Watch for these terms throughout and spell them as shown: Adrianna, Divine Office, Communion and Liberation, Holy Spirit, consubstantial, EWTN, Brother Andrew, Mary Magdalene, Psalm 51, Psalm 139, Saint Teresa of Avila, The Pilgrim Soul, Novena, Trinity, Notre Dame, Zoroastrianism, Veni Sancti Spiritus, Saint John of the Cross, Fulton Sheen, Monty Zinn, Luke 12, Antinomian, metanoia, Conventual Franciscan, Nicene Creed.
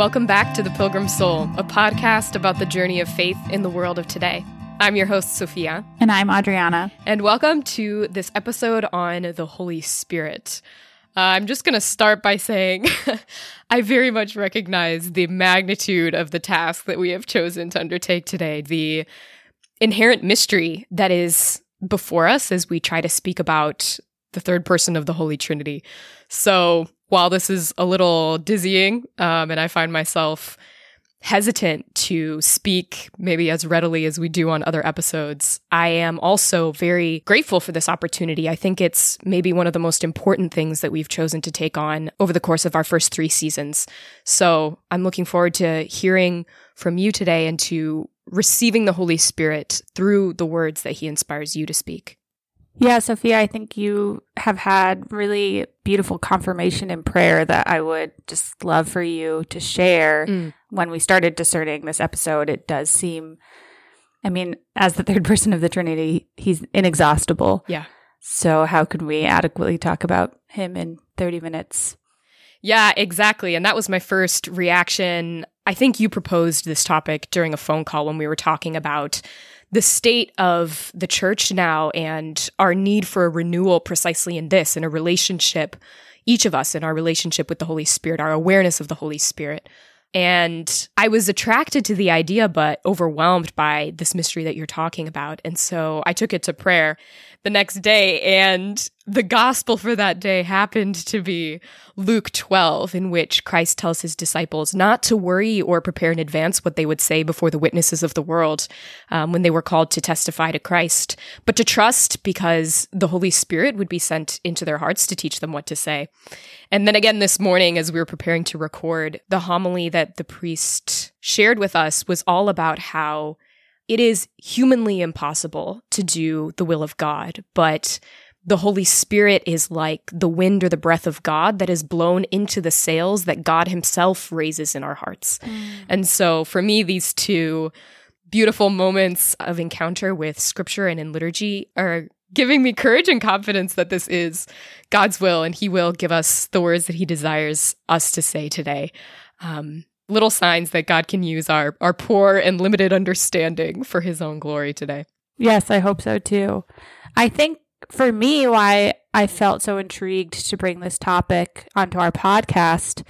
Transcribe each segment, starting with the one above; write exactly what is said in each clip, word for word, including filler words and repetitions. Welcome back to The Pilgrim Soul, a podcast about the journey of faith in the world of today. I'm your host, Sophia. And I'm Adrianna. And welcome to this episode on the Holy Spirit. Uh, I'm just going to start by saying I very much recognize the magnitude of the task that we have chosen to undertake today, the inherent mystery that is before us as we try to speak about the third person of the Holy Trinity. So while this is a little dizzying, um, and I find myself hesitant to speak maybe as readily as we do on other episodes, I am also very grateful for this opportunity. I think it's maybe one of the most important things that we've chosen to take on over the course of our first three seasons. So I'm looking forward to hearing from you today and to receiving the Holy Spirit through the words that he inspires you to speak. Yeah, Sophia, I think you have had really beautiful confirmation in prayer that I would just love for you to share. Mm. When we started discerning this episode, it does seem, I mean, as the third person of the Trinity, he's inexhaustible. Yeah. So how could we adequately talk about him in thirty minutes? Yeah, exactly. And that was my first reaction. I think you proposed this topic during a phone call when we were talking about the state of the church now and our need for a renewal precisely in this, in a relationship, each of us in our relationship with the Holy Spirit, our awareness of the Holy Spirit. And I was attracted to the idea, but overwhelmed by this mystery that you're talking about. And so I took it to prayer the next day, and the gospel for that day happened to be Luke twelve, in which Christ tells his disciples not to worry or prepare in advance what they would say before the witnesses of the world um, when they were called to testify to Christ, but to trust because the Holy Spirit would be sent into their hearts to teach them what to say. And then again this morning, as we were preparing to record, the homily that the priest shared with us was all about how it is humanly impossible to do the will of God, but the Holy Spirit is like the wind or the breath of God that is blown into the sails that God himself raises in our hearts. Mm. And so for me, these two beautiful moments of encounter with Scripture and in liturgy are giving me courage and confidence that this is God's will, and he will give us the words that he desires us to say today. Um, little signs that God can use our, our poor and limited understanding for his own glory today. Yes, I hope so too. I think for me, why I felt so intrigued to bring this topic onto our podcast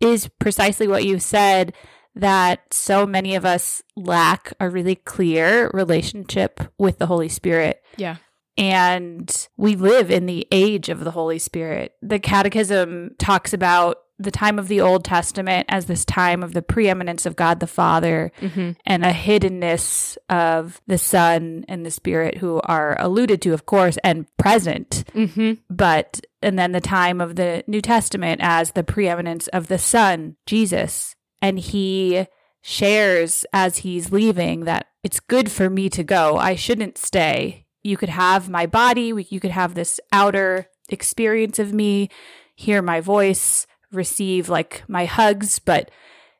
is precisely what you said, that so many of us lack a really clear relationship with the Holy Spirit. Yeah. And we live in the age of the Holy Spirit. The Catechism talks about the time of the Old Testament as this time of the preeminence of God the Father, mm-hmm. and a hiddenness of the Son and the Spirit, who are alluded to, of course, and present. Mm-hmm. But, and then the time of the New Testament as the preeminence of the Son, Jesus. And he shares as he's leaving that it's good for me to go. I shouldn't stay. You could have my body. You could have this outer experience of me, hear my voice, receive like my hugs, but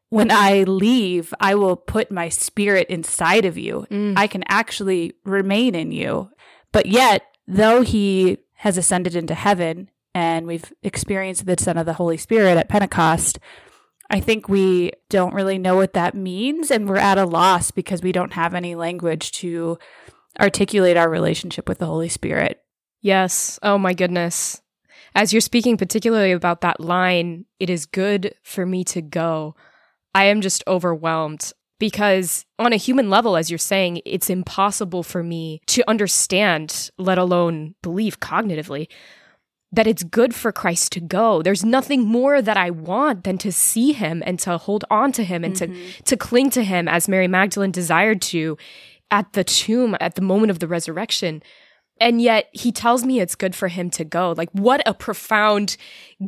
when I leave, I will put my spirit inside of you. Mm. I can actually remain in you. But yet, though he has ascended into heaven and we've experienced the Son of the Holy Spirit at Pentecost, I think we don't really know what that means, and we're at a loss because we don't have any language to articulate our relationship with the Holy Spirit. Yes. Oh my goodness. As you're speaking particularly about that line, it is good for me to go, I am just overwhelmed because on a human level, as you're saying, it's impossible for me to understand, let alone believe cognitively, that it's good for Christ to go. There's nothing more that I want than to see him and to hold on to him and mm-hmm. to, to cling to him as Mary Magdalene desired to at the tomb, at the moment of the resurrection. And yet he tells me it's good for him to go. Like, what a profound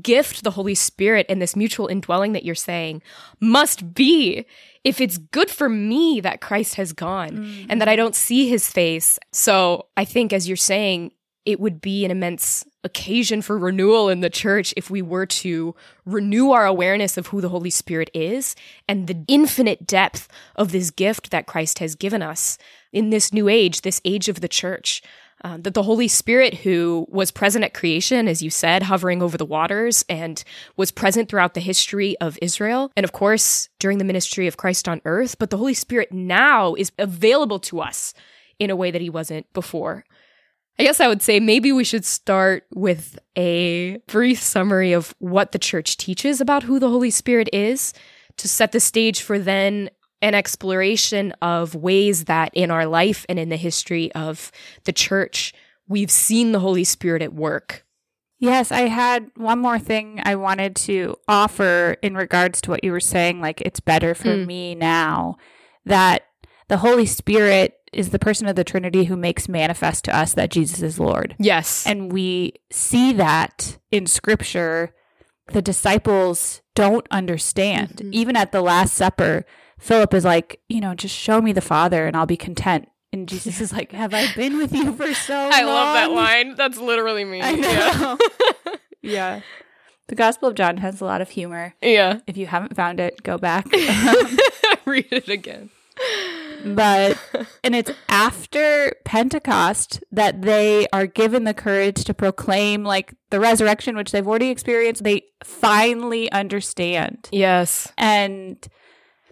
gift the Holy Spirit and this mutual indwelling that you're saying must be if it's good for me that Christ has gone mm. and that I don't see his face. So I think, as you're saying, it would be an immense occasion for renewal in the church if we were to renew our awareness of who the Holy Spirit is and the infinite depth of this gift that Christ has given us in this new age, this age of the church. Uh, that the Holy Spirit, who was present at creation, as you said, hovering over the waters, and was present throughout the history of Israel, and of course, during the ministry of Christ on earth, but the Holy Spirit now is available to us in a way that he wasn't before. I guess I would say maybe we should start with a brief summary of what the Church teaches about who the Holy Spirit is, to set the stage for then an exploration of ways that in our life and in the history of the Church, we've seen the Holy Spirit at work. Yes, I had one more thing I wanted to offer in regards to what you were saying, like it's better for mm. me now, that the Holy Spirit is the person of the Trinity who makes manifest to us that Jesus is Lord. Yes. And we see that in Scripture. The disciples don't understand. Mm-hmm. Even at the Last Supper, Philip is like, you know, just show me the Father and I'll be content. And Jesus is like, have I been with you for so long? I love that line. That's literally me. I know. Yeah. yeah. The Gospel of John has a lot of humor. Yeah. If you haven't found it, go back. Read it again. But, and it's after Pentecost that they are given the courage to proclaim, like, the resurrection, which they've already experienced. They finally understand. Yes. And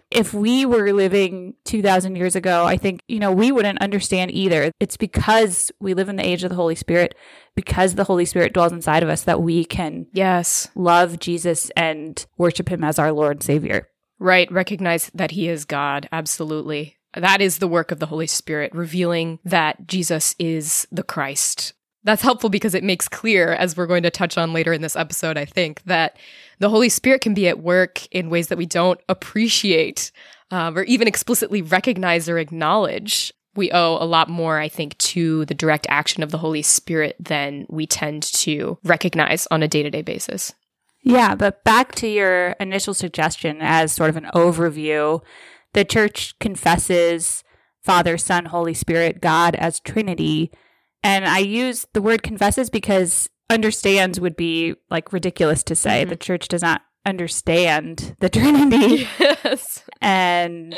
if we were living two thousand years ago, I think, you know, we wouldn't understand either. It's because we live in the age of the Holy Spirit, because the Holy Spirit dwells inside of us, that we can yes, love Jesus and worship him as our Lord and Savior. Right. Recognize that he is God. Absolutely. That is the work of the Holy Spirit, revealing that Jesus is the Christ. That's helpful because it makes clear, as we're going to touch on later in this episode, I think, that the Holy Spirit can be at work in ways that we don't appreciate um, or even explicitly recognize or acknowledge. We owe a lot more, I think, to the direct action of the Holy Spirit than we tend to recognize on a day-to-day basis. Yeah, but back to your initial suggestion as sort of an overview. The Church confesses Father, Son, Holy Spirit, God as Trinity. And I use the word confesses because understands would be like ridiculous to say. Mm-hmm. The Church does not understand the Trinity. Yes. And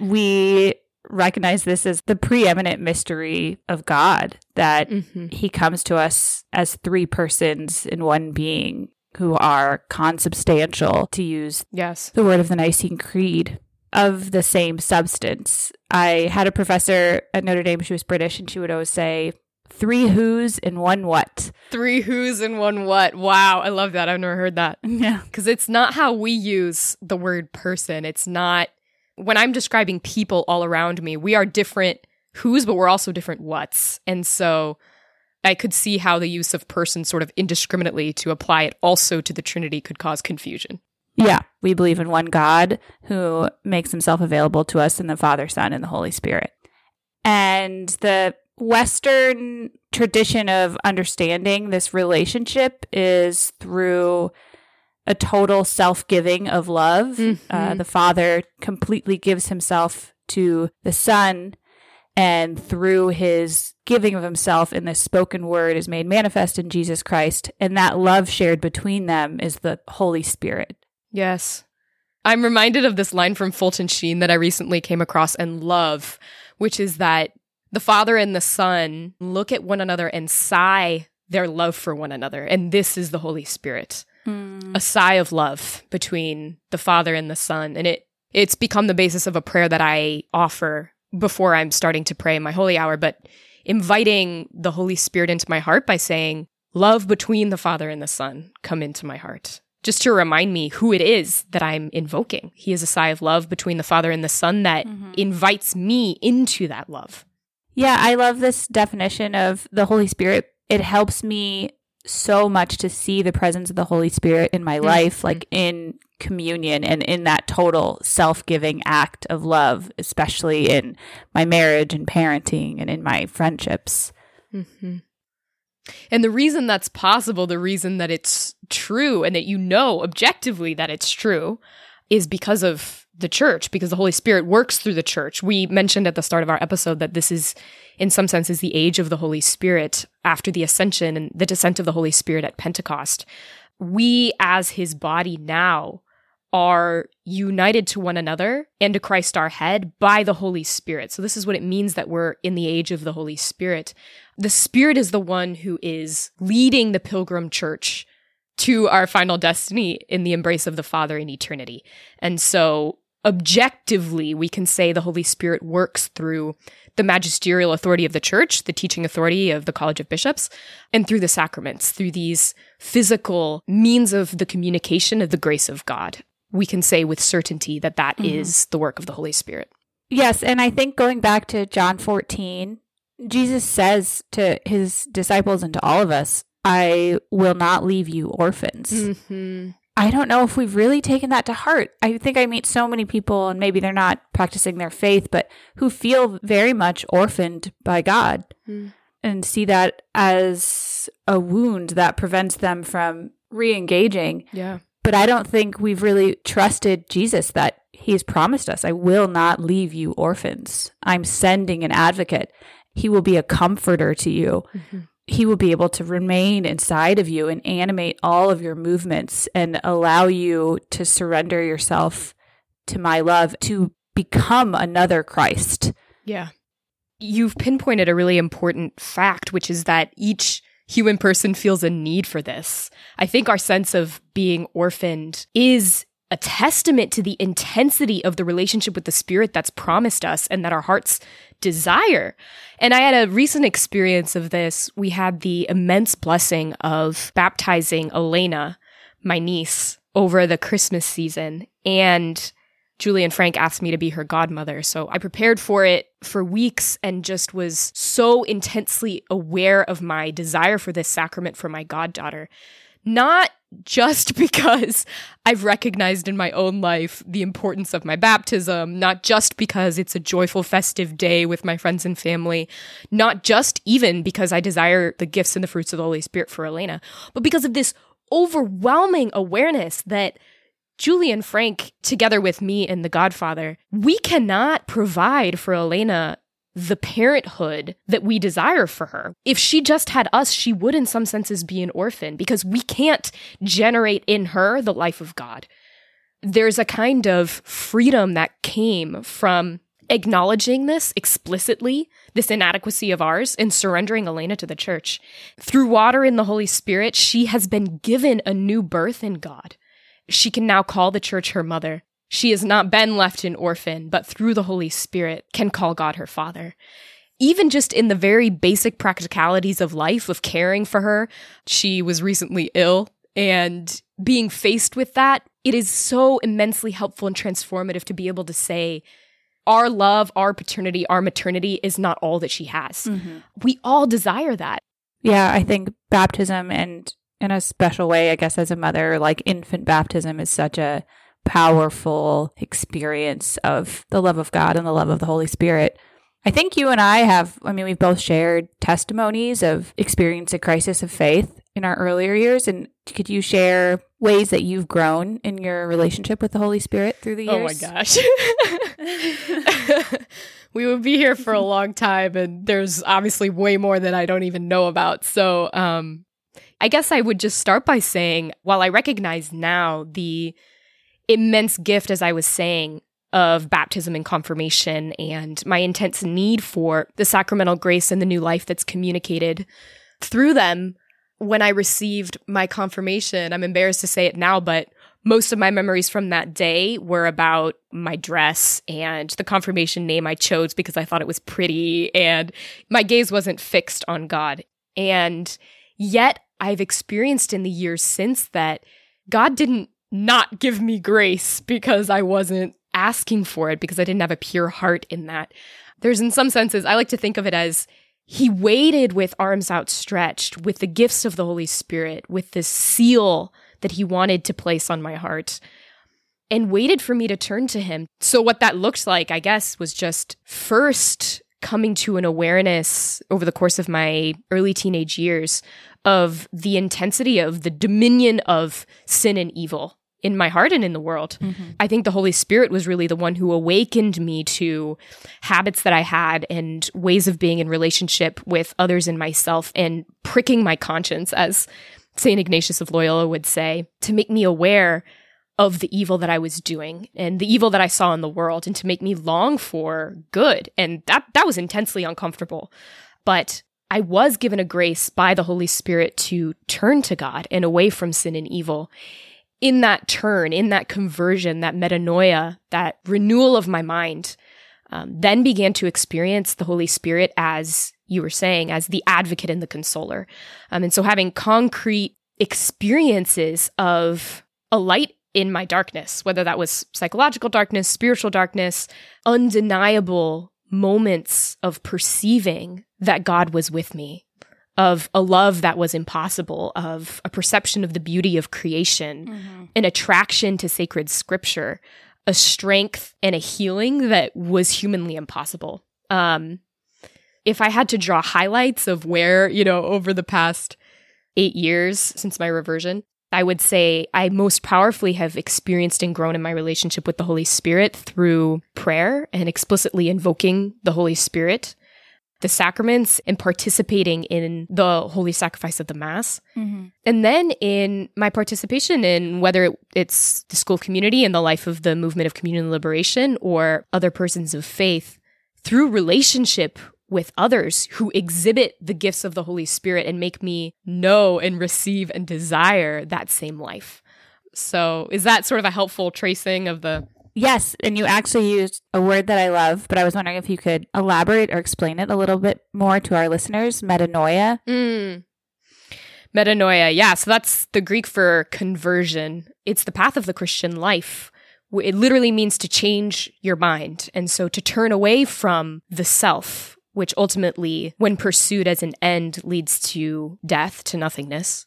we recognize this as the preeminent mystery of God, that mm-hmm. he comes to us as three persons in one being who are consubstantial, to use yes. the word of the Nicene Creed. Of the same substance. I had a professor at Notre Dame, she was British, and she would always say, three who's and one what. Three who's and one what. Wow, I love that. I've never heard that. Yeah. Because it's not how we use the word person. It's not, when I'm describing people all around me, we are different who's, but we're also different what's. And so I could see how the use of person sort of indiscriminately to apply it also to the Trinity could cause confusion. Yeah, we believe in one God who makes himself available to us in the Father, Son, and the Holy Spirit. And the Western tradition of understanding this relationship is through a total self-giving of love. Mm-hmm. Uh, the Father completely gives himself to the Son, and through his giving of himself in the spoken word is made manifest in Jesus Christ. And that love shared between them is the Holy Spirit. Yes. I'm reminded of this line from Fulton Sheen that I recently came across and love, which is that the Father and the Son look at one another and sigh their love for one another. And this is the Holy Spirit, mm. a sigh of love between the Father and the Son. And it it's become the basis of a prayer that I offer before I'm starting to pray in my holy hour, but inviting the Holy Spirit into my heart by saying, love between the Father and the Son, come into my heart. Just to remind me who it is that I'm invoking. He is a sigh of love between the Father and the Son that mm-hmm. invites me into that love. Yeah, I love this definition of the Holy Spirit. It helps me so much to see the presence of the Holy Spirit in my mm-hmm. life, like in communion and in that total self-giving act of love, especially in my marriage and parenting and in my friendships. Mm-hmm. And the reason that's possible, the reason that it's true and that you know objectively that it's true is because of the Church, because the Holy Spirit works through the Church. We mentioned at the start of our episode that this is, in some senses, the age of the Holy Spirit after the ascension and the descent of the Holy Spirit at Pentecost. We, as his body now, are united to one another and to Christ our head by the Holy Spirit. So this is what it means that we're in the age of the Holy Spirit. The Spirit is the one who is leading the pilgrim church to our final destiny in the embrace of the Father in eternity. And so objectively, we can say the Holy Spirit works through the magisterial authority of the Church, the teaching authority of the College of Bishops, and through the sacraments, through these physical means of the communication of the grace of God. We can say with certainty that that mm-hmm. is the work of the Holy Spirit. Yes, and I think going back to John fourteen, Jesus says to his disciples and to all of us, I will not leave you orphans. Mm-hmm. I don't know if we've really taken that to heart. I think I meet so many people, and maybe they're not practicing their faith, but who feel very much orphaned by God mm. and see that as a wound that prevents them from re-engaging. Yeah. But I don't think we've really trusted Jesus that he's promised us, I will not leave you orphans. I'm sending an advocate. He will be a comforter to you. Mm-hmm. He will be able to remain inside of you and animate all of your movements and allow you to surrender yourself to my love, to become another Christ. Yeah. You've pinpointed a really important fact, which is that each human person feels a need for this. I think our sense of being orphaned is a testament to the intensity of the relationship with the Spirit that's promised us and that our hearts desire. And I had a recent experience of this. We had the immense blessing of baptizing Elena, my niece, over the Christmas season. And Julie and Frank asked me to be her godmother. So I prepared for it for weeks and just was so intensely aware of my desire for this sacrament for my goddaughter. Not just because I've recognized in my own life the importance of my baptism, not just because it's a joyful, festive day with my friends and family, not just even because I desire the gifts and the fruits of the Holy Spirit for Elena, but because of this overwhelming awareness that Julie and Frank, together with me and the Godfather, we cannot provide for Elena the parenthood that we desire for her. If she just had us, she would in some senses be an orphan because we can't generate in her the life of God. There's a kind of freedom that came from acknowledging this explicitly, this inadequacy of ours, and surrendering Elena to the Church. Through water in the Holy Spirit, she has been given a new birth in God. She can now call the Church her mother. She has not been left an orphan, but through the Holy Spirit can call God her Father. Even just in the very basic practicalities of life, of caring for her, she was recently ill, and being faced with that, it is so immensely helpful and transformative to be able to say, our love, our paternity, our maternity is not all that she has. Mm-hmm. We all desire that. Yeah, I think baptism and in a special way, I guess as a mother, like infant baptism is such a powerful experience of the love of God and the love of the Holy Spirit. I think you and I have, I mean, we've both shared testimonies of experiencing a crisis of faith in our earlier years. And could you share ways that you've grown in your relationship with the Holy Spirit through the years? Oh my gosh. We would be here for a long time, and there's obviously way more that I don't even know about. So um, I guess I would just start by saying, while I recognize now the immense gift, as I was saying, of baptism and confirmation and my intense need for the sacramental grace and the new life that's communicated through them. When I received my confirmation, I'm embarrassed to say it now, but most of my memories from that day were about my dress and the confirmation name I chose because I thought it was pretty, and my gaze wasn't fixed on God. And yet I've experienced in the years since that God didn't not give me grace because I wasn't asking for it, because I didn't have a pure heart in that. There's, in some senses, I like to think of it as he waited with arms outstretched, with the gifts of the Holy Spirit, with this seal that he wanted to place on my heart, and waited for me to turn to him. So what that looked like, I guess, was just first coming to an awareness over the course of my early teenage years of the intensity of the dominion of sin and evil in my heart and in the world. Mm-hmm. I think the Holy Spirit was really the one who awakened me to habits that I had and ways of being in relationship with others and myself, and pricking my conscience, as Saint Ignatius of Loyola would say, to make me aware of the evil that I was doing and the evil that I saw in the world, and to make me long for good. And that that was intensely uncomfortable. But I was given a grace by the Holy Spirit to turn to God and away from sin and evil. In that turn, in that conversion, that metanoia, that renewal of my mind, um, then began to experience the Holy Spirit, as you were saying, as the advocate and the consoler. Um, and so having concrete experiences of a light in my darkness, whether that was psychological darkness, spiritual darkness, undeniable moments of perceiving that God was with me, of a love that was impossible, of a perception of the beauty of creation, mm-hmm. an attraction to sacred scripture, a strength and a healing that was humanly impossible. Um, if I had to draw highlights of where, you know, over the past eight years since my reversion, I would say I most powerfully have experienced and grown in my relationship with the Holy Spirit through prayer and explicitly invoking the Holy Spirit, the sacraments, and participating in the holy sacrifice of the Mass. Mm-hmm. And then in my participation in whether it's the school community and the life of the movement of Communion and Liberation or other persons of faith, through relationship with others who exhibit the gifts of the Holy Spirit and make me know and receive and desire that same life. So is that sort of a helpful tracing of the... Yes, and you actually used a word that I love, but I was wondering if you could elaborate or explain it a little bit more to our listeners, metanoia. Mm. Metanoia, yeah. So that's the Greek for conversion. It's the path of the Christian life. It literally means to change your mind, and so to turn away from the self, which ultimately, when pursued as an end, leads to death, to nothingness,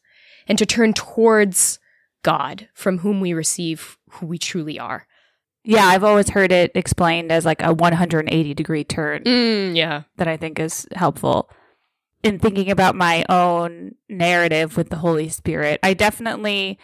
and to turn towards God, from whom we receive who we truly are. Yeah, I've always heard it explained as like a one hundred eighty degree turn. Mm, yeah. That I think is helpful. In thinking about my own narrative with the Holy Spirit, I definitely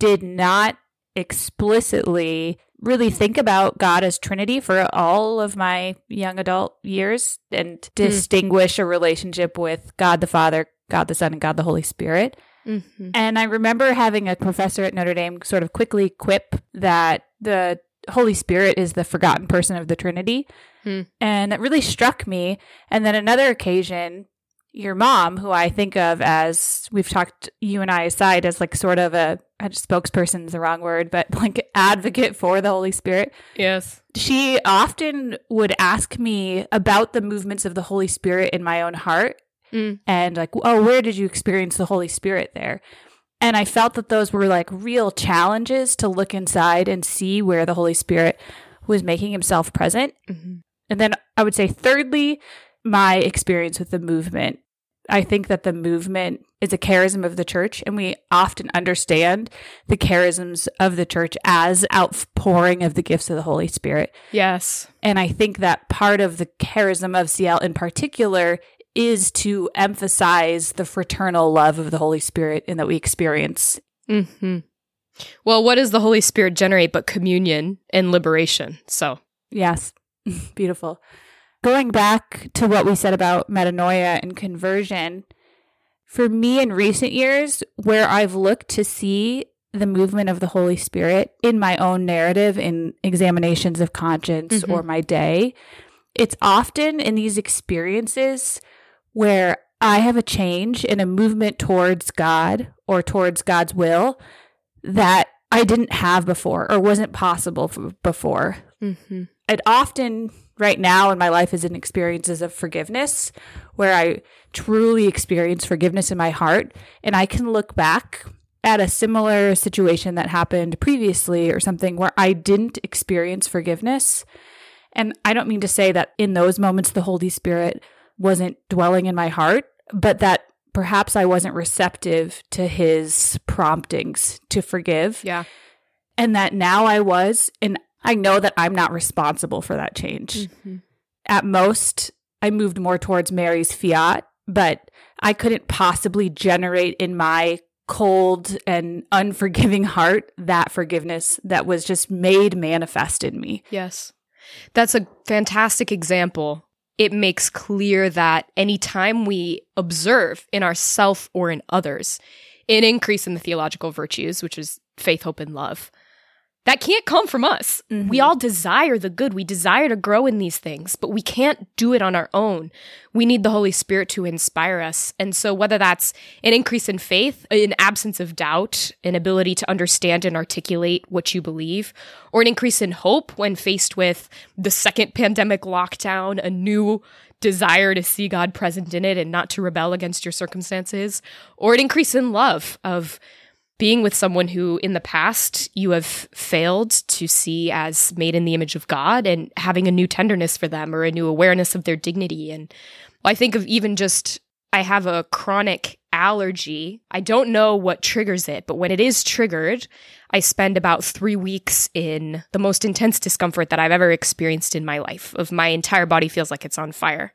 did not explicitly really think about God as Trinity for all of my young adult years and mm. distinguish a relationship with God the Father, God the Son, and God the Holy Spirit. Mm-hmm. And I remember having a professor at Notre Dame sort of quickly quip that the Holy Spirit is the forgotten person of the Trinity. Mm. And that really struck me. And then another occasion, your mom, who I think of as, we've talked, you and I aside, as like sort of a, a spokesperson is the wrong word, but like advocate for the Holy Spirit. Yes. She often would ask me about the movements of the Holy Spirit in my own heart mm. and like, oh, where did you experience the Holy Spirit there? And I felt that those were like real challenges to look inside and see where the Holy Spirit was making himself present. Mm-hmm. And then I would say thirdly, my experience with the movement. I think that the movement is a charism of the church, and we often understand the charisms of the church as outpouring of the gifts of the Holy Spirit. Yes. And I think that part of the charism of C L in particular is to emphasize the fraternal love of the Holy Spirit and that we experience. Mm-hmm. Well, what does the Holy Spirit generate but communion and liberation? So, yes. Beautiful. Going back to what we said about metanoia and conversion, for me in recent years, where I've looked to see the movement of the Holy Spirit in my own narrative, in examinations of conscience mm-hmm. or my day, it's often in these experiences where I have a change in a movement towards God or towards God's will that I didn't have before or wasn't possible for before. Mm-hmm. It often... Right now in my life is in experiences of forgiveness where I truly experience forgiveness in my heart, and I can look back at a similar situation that happened previously or something where I didn't experience forgiveness. And I don't mean to say that in those moments the Holy Spirit wasn't dwelling in my heart, but that perhaps I wasn't receptive to his promptings to forgive. Yeah. And that now I was, and I know that I'm not responsible for that change. Mm-hmm. At most, I moved more towards Mary's fiat, but I couldn't possibly generate in my cold and unforgiving heart that forgiveness that was just made manifest in me. Yes. That's a fantastic example. It makes clear that anytime we observe in ourselves or in others an increase in the theological virtues, which is faith, hope, and love, That can't come from us. Mm-hmm. We all desire the good. We desire to grow in these things, but we can't do it on our own. We need the Holy Spirit to inspire us. And so whether that's an increase in faith, an absence of doubt, an ability to understand and articulate what you believe, or an increase in hope when faced with the second pandemic lockdown, a new desire to see God present in it and not to rebel against your circumstances, or an increase in love of being with someone who in the past you have failed to see as made in the image of God, and having a new tenderness for them or a new awareness of their dignity. And I think of even just, I have a chronic allergy. I don't know what triggers it, but when it is triggered, I spend about three weeks in the most intense discomfort that I've ever experienced in my life, of my entire body feels like it's on fire.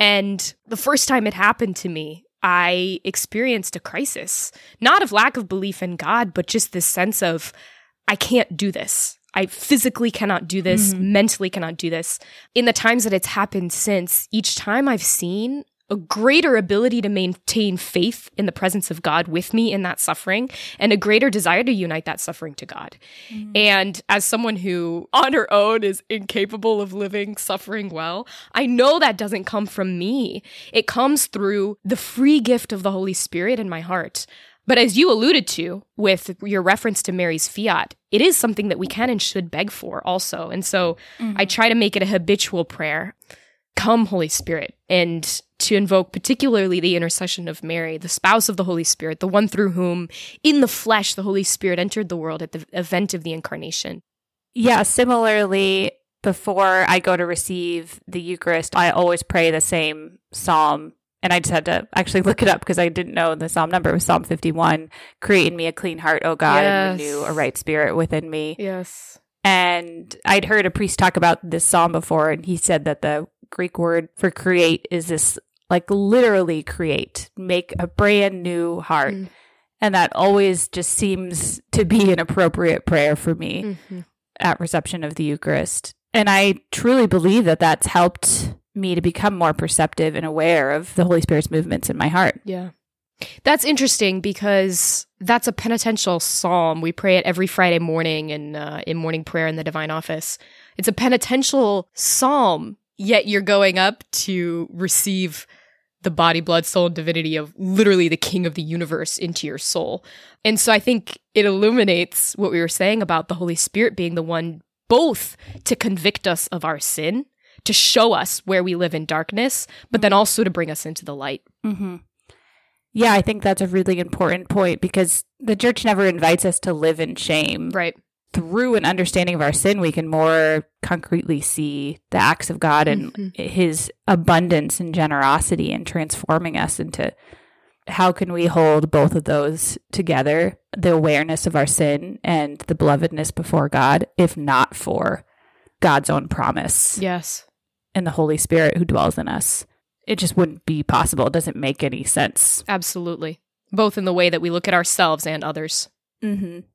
And the first time it happened to me, I experienced a crisis, not of lack of belief in God, but just this sense of, I can't do this. I physically cannot do this, mm-hmm. mentally cannot do this. In the times that it's happened since, each time I've seen a greater ability to maintain faith in the presence of God with me in that suffering, and a greater desire to unite that suffering to God. Mm-hmm. And as someone who on her own is incapable of living suffering well, I know that doesn't come from me. It comes through the free gift of the Holy Spirit in my heart. But as you alluded to with your reference to Mary's fiat, it is something that we can and should beg for also. And so mm-hmm. I try to make it a habitual prayer. Come, Holy Spirit, and to invoke particularly the intercession of Mary, the spouse of the Holy Spirit, the one through whom, in the flesh, the Holy Spirit entered the world at the event of the Incarnation. Yeah, similarly, before I go to receive the Eucharist, I always pray the same psalm, and I just had to actually look it up because I didn't know the psalm number. It was Psalm fifty-one, create in me a clean heart, O God, yes. and renew a right spirit within me. Yes. And I'd heard a priest talk about this psalm before, and he said that the Greek word for create is this, like, literally create, make a brand new heart. Mm. And that always just seems to be an appropriate prayer for me mm-hmm. at reception of the Eucharist. And I truly believe that that's helped me to become more perceptive and aware of the Holy Spirit's movements in my heart. Yeah. That's interesting because that's a penitential psalm. We pray it every Friday morning in, uh, in morning prayer in the Divine Office. It's a penitential psalm. Yet you're going up to receive the body, blood, soul, and divinity of literally the King of the universe into your soul. And so I think it illuminates what we were saying about the Holy Spirit being the one both to convict us of our sin, to show us where we live in darkness, but then also to bring us into the light. Mm-hmm. Yeah, I think that's a really important point because the Church never invites us to live in shame. Right. Through an understanding of our sin, we can more concretely see the acts of God and mm-hmm. his abundance and generosity in transforming us into how can we hold both of those together, the awareness of our sin and the belovedness before God, if not for God's own promise. Yes. And the Holy Spirit who dwells in us. It just wouldn't be possible. It doesn't make any sense. Absolutely. Both in the way that we look at ourselves and others. Mm-hmm.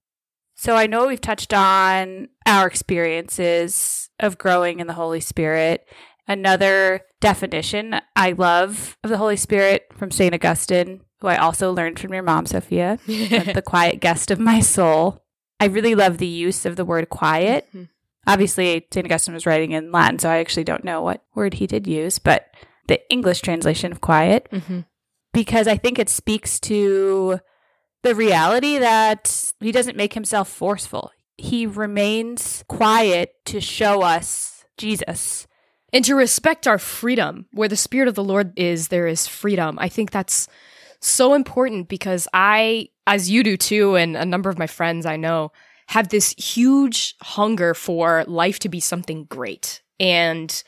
So I know we've touched on our experiences of growing in the Holy Spirit. Another definition I love of the Holy Spirit from Saint Augustine, who I also learned from your mom, Sophia, the quiet guest of my soul. I really love the use of the word quiet. Mm-hmm. Obviously, Saint Augustine was writing in Latin, so I actually don't know what word he did use, but the English translation of quiet, mm-hmm. because I think it speaks to the reality that he doesn't make himself forceful. He remains quiet to show us Jesus. And to respect our freedom. Where the Spirit of the Lord is, there is freedom. I think that's so important because I, as you do too, and a number of my friends I know, have this huge hunger for life to be something great. And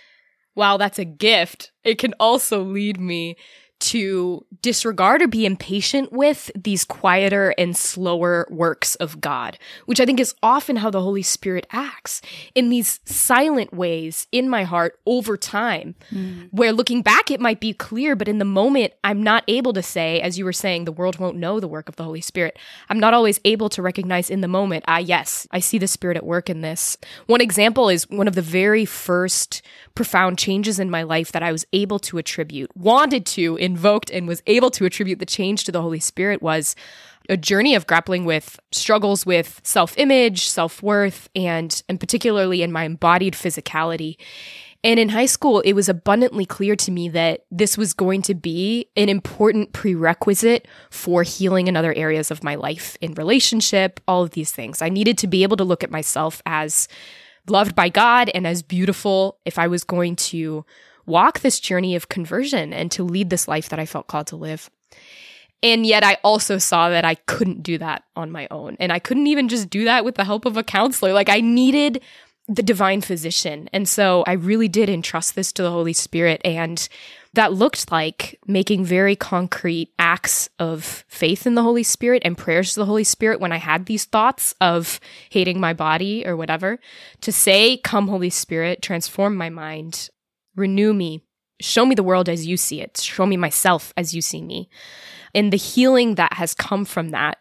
while that's a gift, it can also lead me to disregard or be impatient with these quieter and slower works of God, which I think is often how the Holy Spirit acts in these silent ways in my heart over time, mm. where looking back, it might be clear, but in the moment, I'm not able to say, as you were saying, the world won't know the work of the Holy Spirit. I'm not always able to recognize in the moment, ah, yes, I see the Spirit at work in this. One example is one of the very first profound changes in my life that I was able to attribute, wanted to in invoked and was able to attribute the change to the Holy Spirit was a journey of grappling with struggles with self-image, self-worth, and, and particularly in my embodied physicality. And in high school, it was abundantly clear to me that this was going to be an important prerequisite for healing in other areas of my life, in relationship, all of these things. I needed to be able to look at myself as loved by God and as beautiful if I was going to walk this journey of conversion and to lead this life that I felt called to live. And yet I also saw that I couldn't do that on my own. And I couldn't even just do that with the help of a counselor. Like, I needed the divine physician. And so I really did entrust this to the Holy Spirit. And that looked like making very concrete acts of faith in the Holy Spirit and prayers to the Holy Spirit when I had these thoughts of hating my body or whatever, to say, "Come, Holy Spirit, transform my mind, renew me, show me the world as you see it, show me myself as you see me." And the healing that has come from that,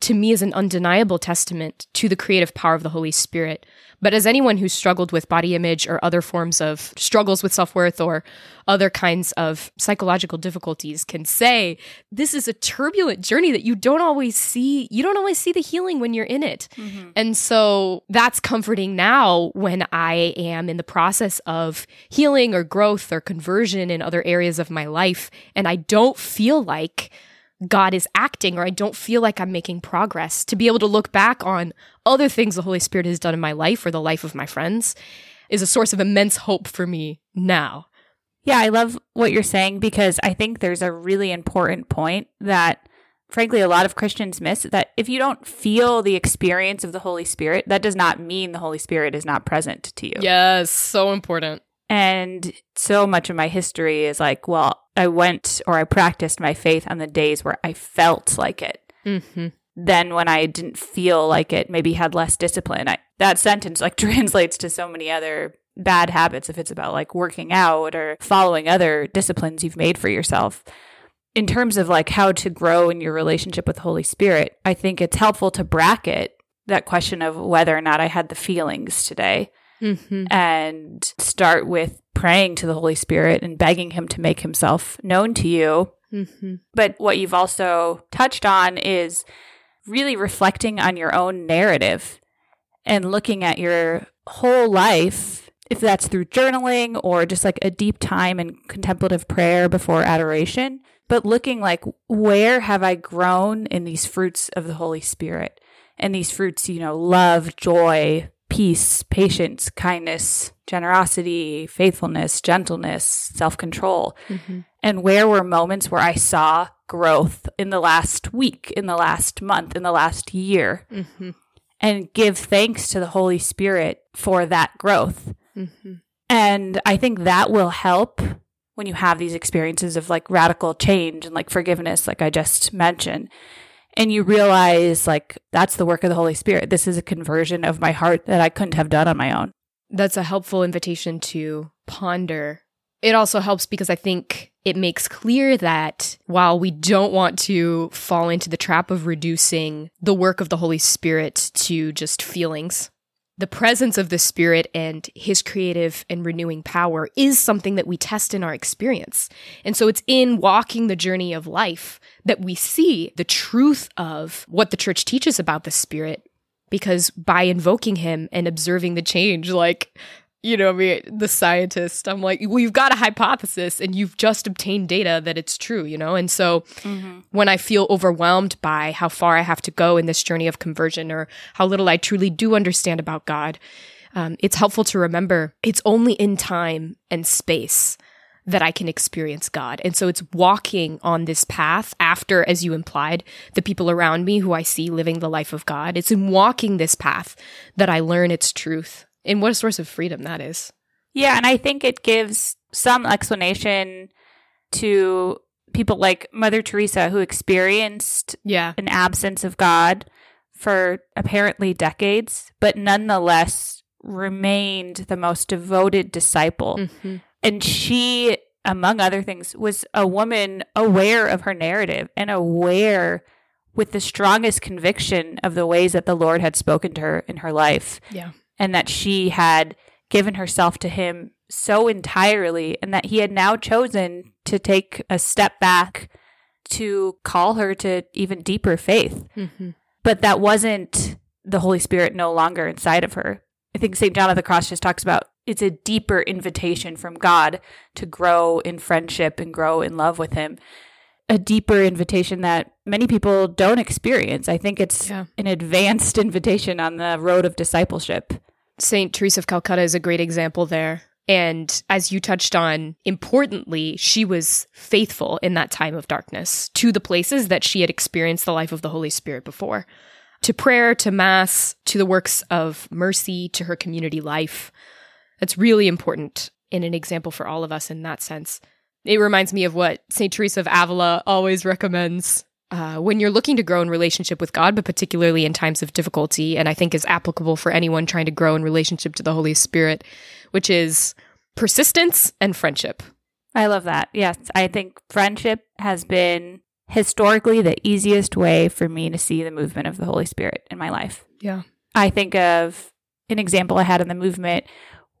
to me, is an undeniable testament to the creative power of the Holy Spirit. But as anyone who's struggled with body image or other forms of struggles with self-worth or other kinds of psychological difficulties can say, this is a turbulent journey that you don't always see. You don't always see the healing when you're in it. Mm-hmm. And so that's comforting now when I am in the process of healing or growth or conversion in other areas of my life, and I don't feel like God is acting, or I don't feel like I'm making progress, to be able to look back on other things the Holy Spirit has done in my life or the life of my friends is a source of immense hope for me now. Yeah, I love what you're saying, because I think there's a really important point that, frankly, a lot of Christians miss, that if you don't feel the experience of the Holy Spirit, that does not mean the Holy Spirit is not present to you. Yes, so important. And so much of my history is like, well, I went or I practiced my faith on the days where I felt like it. Mm-hmm. Then when I didn't feel like it, maybe had less discipline. I, that sentence like translates to so many other bad habits if it's about like working out or following other disciplines you've made for yourself. In terms of like how to grow in your relationship with the Holy Spirit, I think it's helpful to bracket that question of whether or not I had the feelings today. Mm-hmm. And start with praying to the Holy Spirit and begging him to make himself known to you. Mm-hmm. But what you've also touched on is really reflecting on your own narrative and looking at your whole life, if that's through journaling or just like a deep time in contemplative prayer before adoration, but looking like, where have I grown in these fruits of the Holy Spirit? And these fruits, you know, love, joy, peace, patience, kindness, generosity, faithfulness, gentleness, self-control. Mm-hmm. And where were moments where I saw growth in the last week, in the last month, in the last year? Mm-hmm. And give thanks to the Holy Spirit for that growth. Mm-hmm. And I think that will help when you have these experiences of like radical change and like forgiveness, like I just mentioned. And you realize, like, that's the work of the Holy Spirit. This is a conversion of my heart that I couldn't have done on my own. That's a helpful invitation to ponder. It also helps because I think it makes clear that while we don't want to fall into the trap of reducing the work of the Holy Spirit to just feelings, the presence of the Spirit and his creative and renewing power is something that we test in our experience. And so it's in walking the journey of life that we see the truth of what the church teaches about the Spirit, because by invoking him and observing the change, like, you know, I mean, the scientist, I'm like, well, you've got a hypothesis and you've just obtained data that it's true, you know? And so mm-hmm. when I feel overwhelmed by how far I have to go in this journey of conversion or how little I truly do understand about God, um, it's helpful to remember it's only in time and space that I can experience God. And so it's walking on this path after, as you implied, the people around me who I see living the life of God. It's in walking this path that I learn its truth. And what a source of freedom that is. Yeah, and I think it gives some explanation to people like Mother Teresa, who experienced yeah. an absence of God for apparently decades, but nonetheless remained the most devoted disciple. Mm-hmm. And she, among other things, was a woman aware of her narrative and aware with the strongest conviction of the ways that the Lord had spoken to her in her life. Yeah. And that she had given herself to him so entirely, and that he had now chosen to take a step back to call her to even deeper faith. Mm-hmm. But that wasn't the Holy Spirit no longer inside of her. I think Saint John of the Cross just talks about it's a deeper invitation from God to grow in friendship and grow in love with him. A deeper invitation that many people don't experience. I think it's yeah. an advanced invitation on the road of discipleship. Saint Teresa of Calcutta is a great example there. And as you touched on, importantly, she was faithful in that time of darkness to the places that she had experienced the life of the Holy Spirit before. To prayer, to Mass, to the works of mercy, to her community life. That's really important and an example for all of us in that sense. It reminds me of what Saint Teresa of Avila always recommends uh, when you're looking to grow in relationship with God, but particularly in times of difficulty, and I think is applicable for anyone trying to grow in relationship to the Holy Spirit, which is persistence and friendship. I love that. Yes, I think friendship has been historically the easiest way for me to see the movement of the Holy Spirit in my life. Yeah. I think of an example I had in the movement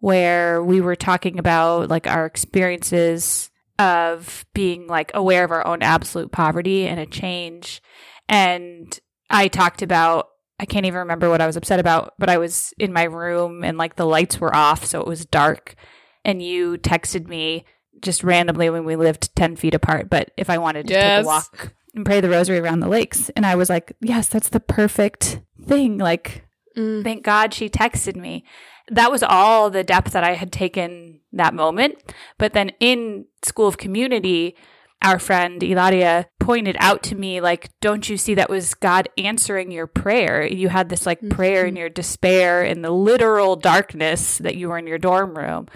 where we were talking about like our experiences of being like aware of our own absolute poverty and a change. And I talked about, I can't even remember what I was upset about, but I was in my room and like the lights were off, so it was dark. And you texted me just randomly when we lived ten feet apart, but if I wanted to yes. take a walk and pray the rosary around the lakes. And I was like, yes, that's the perfect thing. Like, mm. thank God she texted me. That was all the depth that I had taken that moment. But then in School of Community, our friend Ilaria pointed out to me, like, don't you see that was God answering your prayer? You had this like mm-hmm. prayer in your despair, in the literal darkness that you were in your dorm room.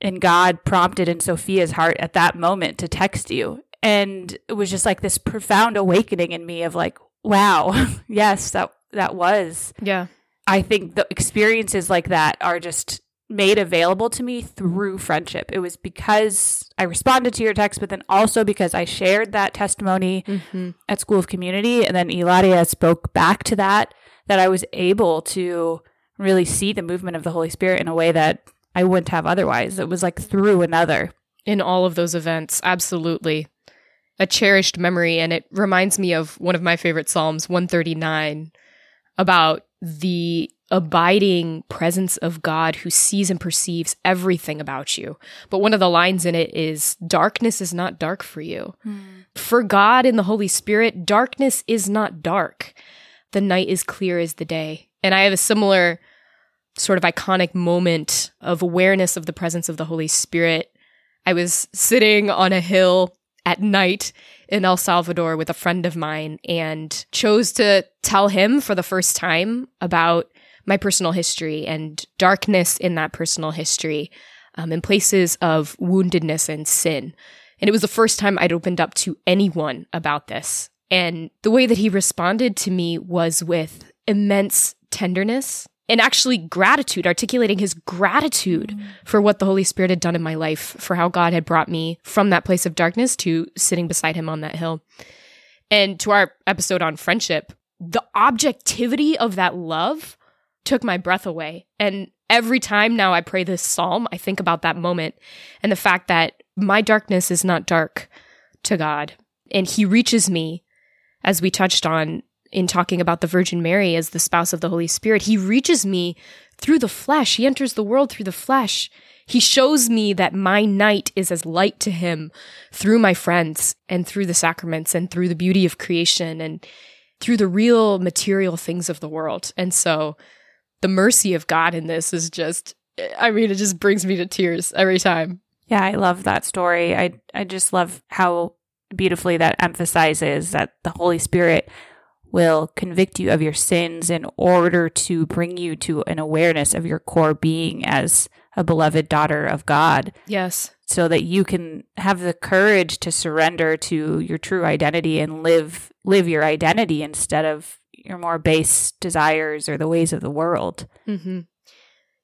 And God prompted in Sophia's heart at that moment to text you. And it was just like this profound awakening in me of like, wow, yes, that that was. Yeah. I think the experiences like that are just made available to me through friendship. It was because I responded to your text, but then also because I shared that testimony mm-hmm. at School of Community, and then Ilaria spoke back to that, that I was able to really see the movement of the Holy Spirit in a way that I wouldn't have otherwise. It was like through another. In all of those events, absolutely. A cherished memory, and it reminds me of one of my favorite Psalms, one thirty-nine, about the abiding presence of God who sees and perceives everything about you. But one of the lines in it is, darkness is not dark for you. Mm. For God and the Holy Spirit, darkness is not dark. The night is clear as the day. And I have a similar sort of iconic moment of awareness of the presence of the Holy Spirit. I was sitting on a hill at night in El Salvador with a friend of mine and chose to tell him for the first time about my personal history and darkness in that personal history um, and places of woundedness and sin. And it was the first time I'd opened up to anyone about this. And the way that he responded to me was with immense tenderness and actually gratitude, articulating his gratitude mm-hmm. for what the Holy Spirit had done in my life, for how God had brought me from that place of darkness to sitting beside him on that hill. And to our episode on friendship, the objectivity of that love took my breath away. And every time now I pray this psalm, I think about that moment and the fact that my darkness is not dark to God. And he reaches me, as we touched on, in talking about the Virgin Mary as the spouse of the Holy Spirit, he reaches me through the flesh. He enters the world through the flesh. He shows me that my night is as light to him through my friends and through the sacraments and through the beauty of creation and through the real material things of the world. And so the mercy of God in this is just, I mean, it just brings me to tears every time. Yeah, I love that story. I, I just love how beautifully that emphasizes that the Holy Spirit will convict you of your sins in order to bring you to an awareness of your core being as a beloved daughter of God. Yes. So that you can have the courage to surrender to your true identity and live live your identity instead of your more base desires or the ways of the world. Mm-hmm.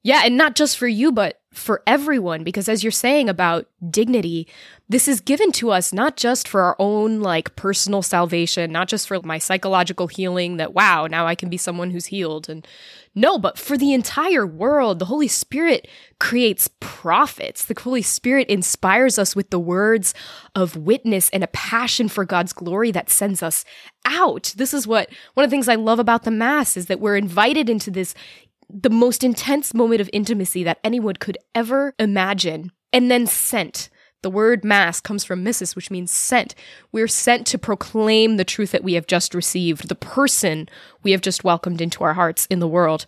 Yeah, and not just for you, but for everyone, because as you're saying about dignity, this is given to us not just for our own like personal salvation, not just for my psychological healing that, wow, now I can be someone who's healed. And no, but for the entire world. The Holy Spirit creates prophets. The Holy Spirit inspires us with the words of witness and a passion for God's glory that sends us out. This is what one of the things I love about the Mass is that we're invited into this the most intense moment of intimacy that anyone could ever imagine, and then sent. The word Mass comes from missus, which means sent. We're sent to proclaim the truth that we have just received, the person we have just welcomed into our hearts in the world.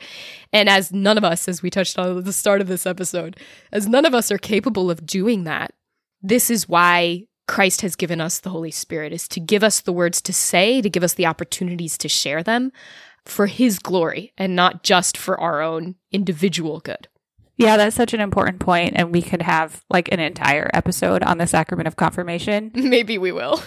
And as none of us, as we touched on at the start of this episode, as none of us are capable of doing that, this is why Christ has given us the Holy Spirit, is to give us the words to say, to give us the opportunities to share them, for his glory and not just for our own individual good. Yeah, that's such an important point, and we could have like an entire episode on the sacrament of confirmation. Maybe we will.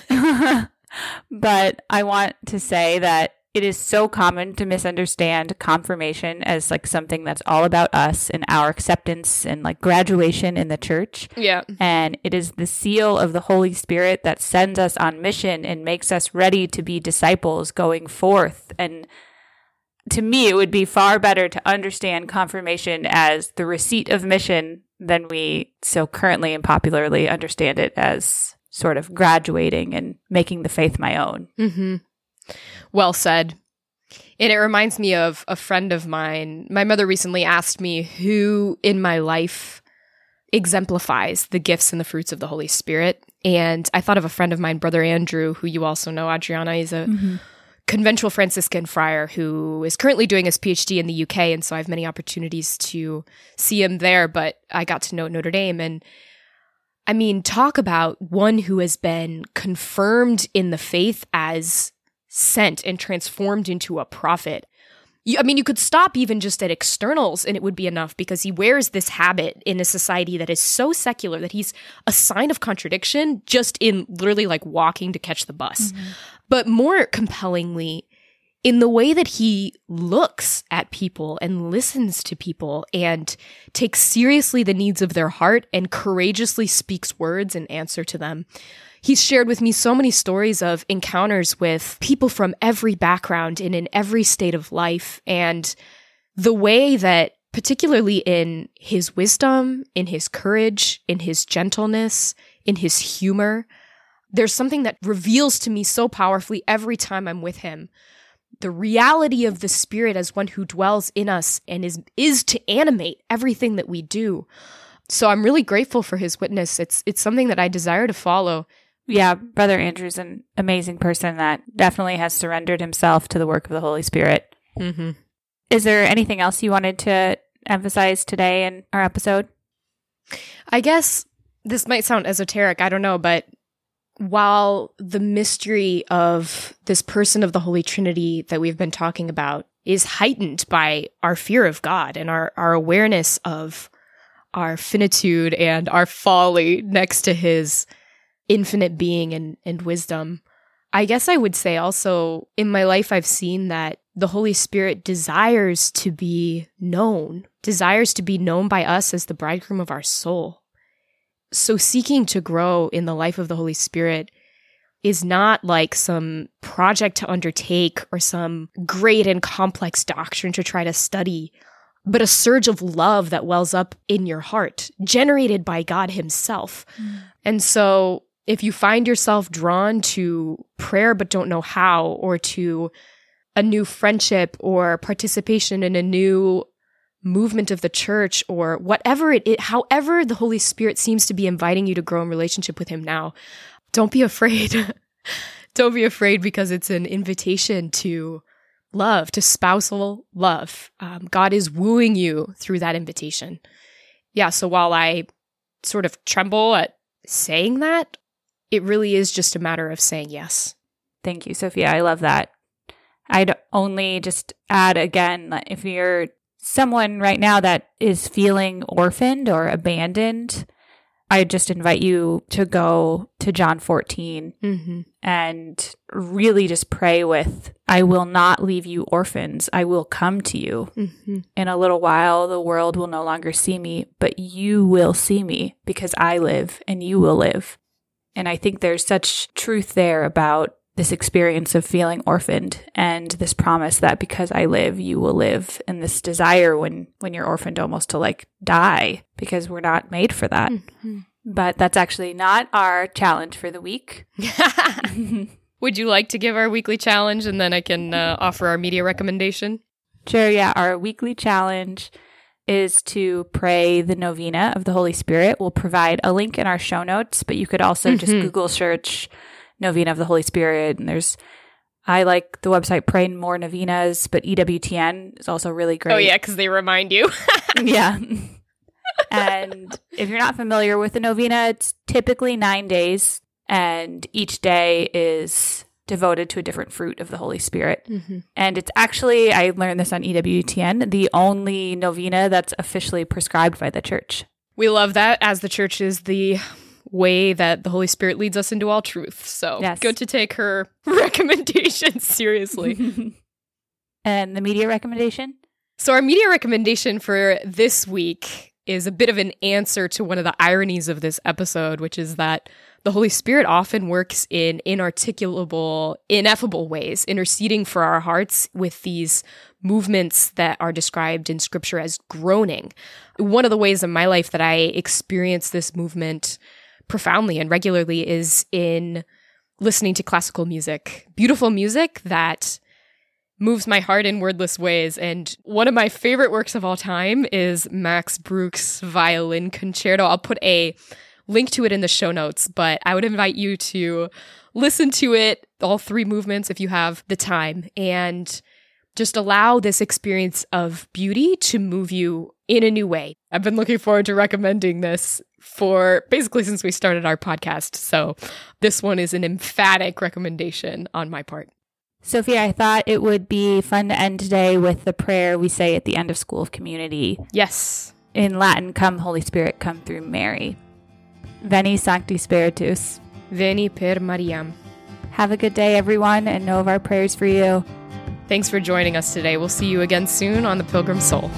But I want to say that it is so common to misunderstand confirmation as like something that's all about us and our acceptance and like graduation in the church. Yeah. And it is the seal of the Holy Spirit that sends us on mission and makes us ready to be disciples going forth. And to me, it would be far better to understand confirmation as the receipt of mission than we so currently and popularly understand it as sort of graduating and making the faith my own. Mm-hmm. Well said. And it reminds me of a friend of mine. My mother recently asked me who in my life exemplifies the gifts and the fruits of the Holy Spirit. And I thought of a friend of mine, Brother Andrew, who you also know, Adrianna, is a... Mm-hmm. Conventual Franciscan friar who is currently doing his P H D in the U K, and so I have many opportunities to see him there, but I got to know Notre Dame, and I mean, talk about one who has been confirmed in the faith as sent and transformed into a prophet. You, I mean, you could stop even just at externals and it would be enough, because he wears this habit in a society that is so secular that he's a sign of contradiction just in literally like walking to catch the bus. Mm-hmm. But more compellingly, in the way that he looks at people and listens to people and takes seriously the needs of their heart and courageously speaks words in answer to them. He's shared with me so many stories of encounters with people from every background and in every state of life, and the way that, particularly in his wisdom, in his courage, in his gentleness, in his humor, there's something that reveals to me so powerfully every time I'm with him. The reality of the Spirit as one who dwells in us and is is to animate everything that we do. So I'm really grateful for his witness. It's it's something that I desire to follow. Yeah, Brother Andrew's an amazing person that definitely has surrendered himself to the work of the Holy Spirit. Mm-hmm. Is there anything else you wanted to emphasize today in our episode? I guess this might sound esoteric, I don't know, but while the mystery of this person of the Holy Trinity that we've been talking about is heightened by our fear of God and our, our awareness of our finitude and our folly next to his infinite being and, and wisdom, I guess I would say also in my life I've seen that the Holy Spirit desires to be known, desires to be known by us as the bridegroom of our soul. So seeking to grow in the life of the Holy Spirit is not like some project to undertake or some great and complex doctrine to try to study, but a surge of love that wells up in your heart, generated by God himself. Mm. And so if you find yourself drawn to prayer but don't know how, or to a new friendship or participation in a new movement of the church, or whatever it is, however the Holy Spirit seems to be inviting you to grow in relationship with him now, don't be afraid. Don't be afraid, because it's an invitation to love, to spousal love. Um, God is wooing you through that invitation. Yeah, so while I sort of tremble at saying that, it really is just a matter of saying yes. Thank you, Sophia. I love that. I'd only just add again that if you're someone right now that is feeling orphaned or abandoned, I just invite you to go to to John fourteen mm-hmm. and really just pray with, I will not leave you orphans. I will come to you. Mm-hmm. In a little while, the world will no longer see me, but you will see me because I live and you will live. And I think there's such truth there about this experience of feeling orphaned and this promise that because I live, you will live, and this desire when, when you're orphaned almost to like die because we're not made for that. Mm-hmm. But that's actually not our challenge for the week. Would you like to give our weekly challenge and then I can uh, offer our media recommendation? Sure, yeah. Our weekly challenge is to pray the novena of the Holy Spirit. We'll provide a link in our show notes, but you could also mm-hmm. just Google search Novena of the Holy Spirit. And there's, I like the website Pray More Novenas, but E W T N is also really great. Oh yeah, because they remind you. Yeah. And if you're not familiar with the novena, it's typically nine days, and each day is devoted to a different fruit of the Holy Spirit. Mm-hmm. And it's actually, I learned this on E W T N, the only novena that's officially prescribed by the Church. We love that, as the Church is the way that the Holy Spirit leads us into all truth. So yes. Good to take her recommendations seriously. And the media recommendation? So our media recommendation for this week is a bit of an answer to one of the ironies of this episode, which is that the Holy Spirit often works in inarticulable, ineffable ways, interceding for our hearts with these movements that are described in Scripture as groaning. One of the ways in my life that I experience this movement profoundly and regularly is in listening to classical music, beautiful music that moves my heart in wordless ways. And one of my favorite works of all time is Max Bruch's Violin Concerto. I'll put a link to it in the show notes, but I would invite you to listen to it, all three movements, if you have the time, and just allow this experience of beauty to move you in a new way. I've been looking forward to recommending this for basically since we started our podcast. So this one is an emphatic recommendation on my part. Sophia, I thought it would be fun to end today with the prayer we say at the end of School of Community. Yes. In Latin, come Holy Spirit, come through Mary. Veni Sancti Spiritus. Veni per Mariam. Have a good day, everyone, and know of our prayers for you. Thanks for joining us today. We'll see you again soon on The Pilgrim Soul.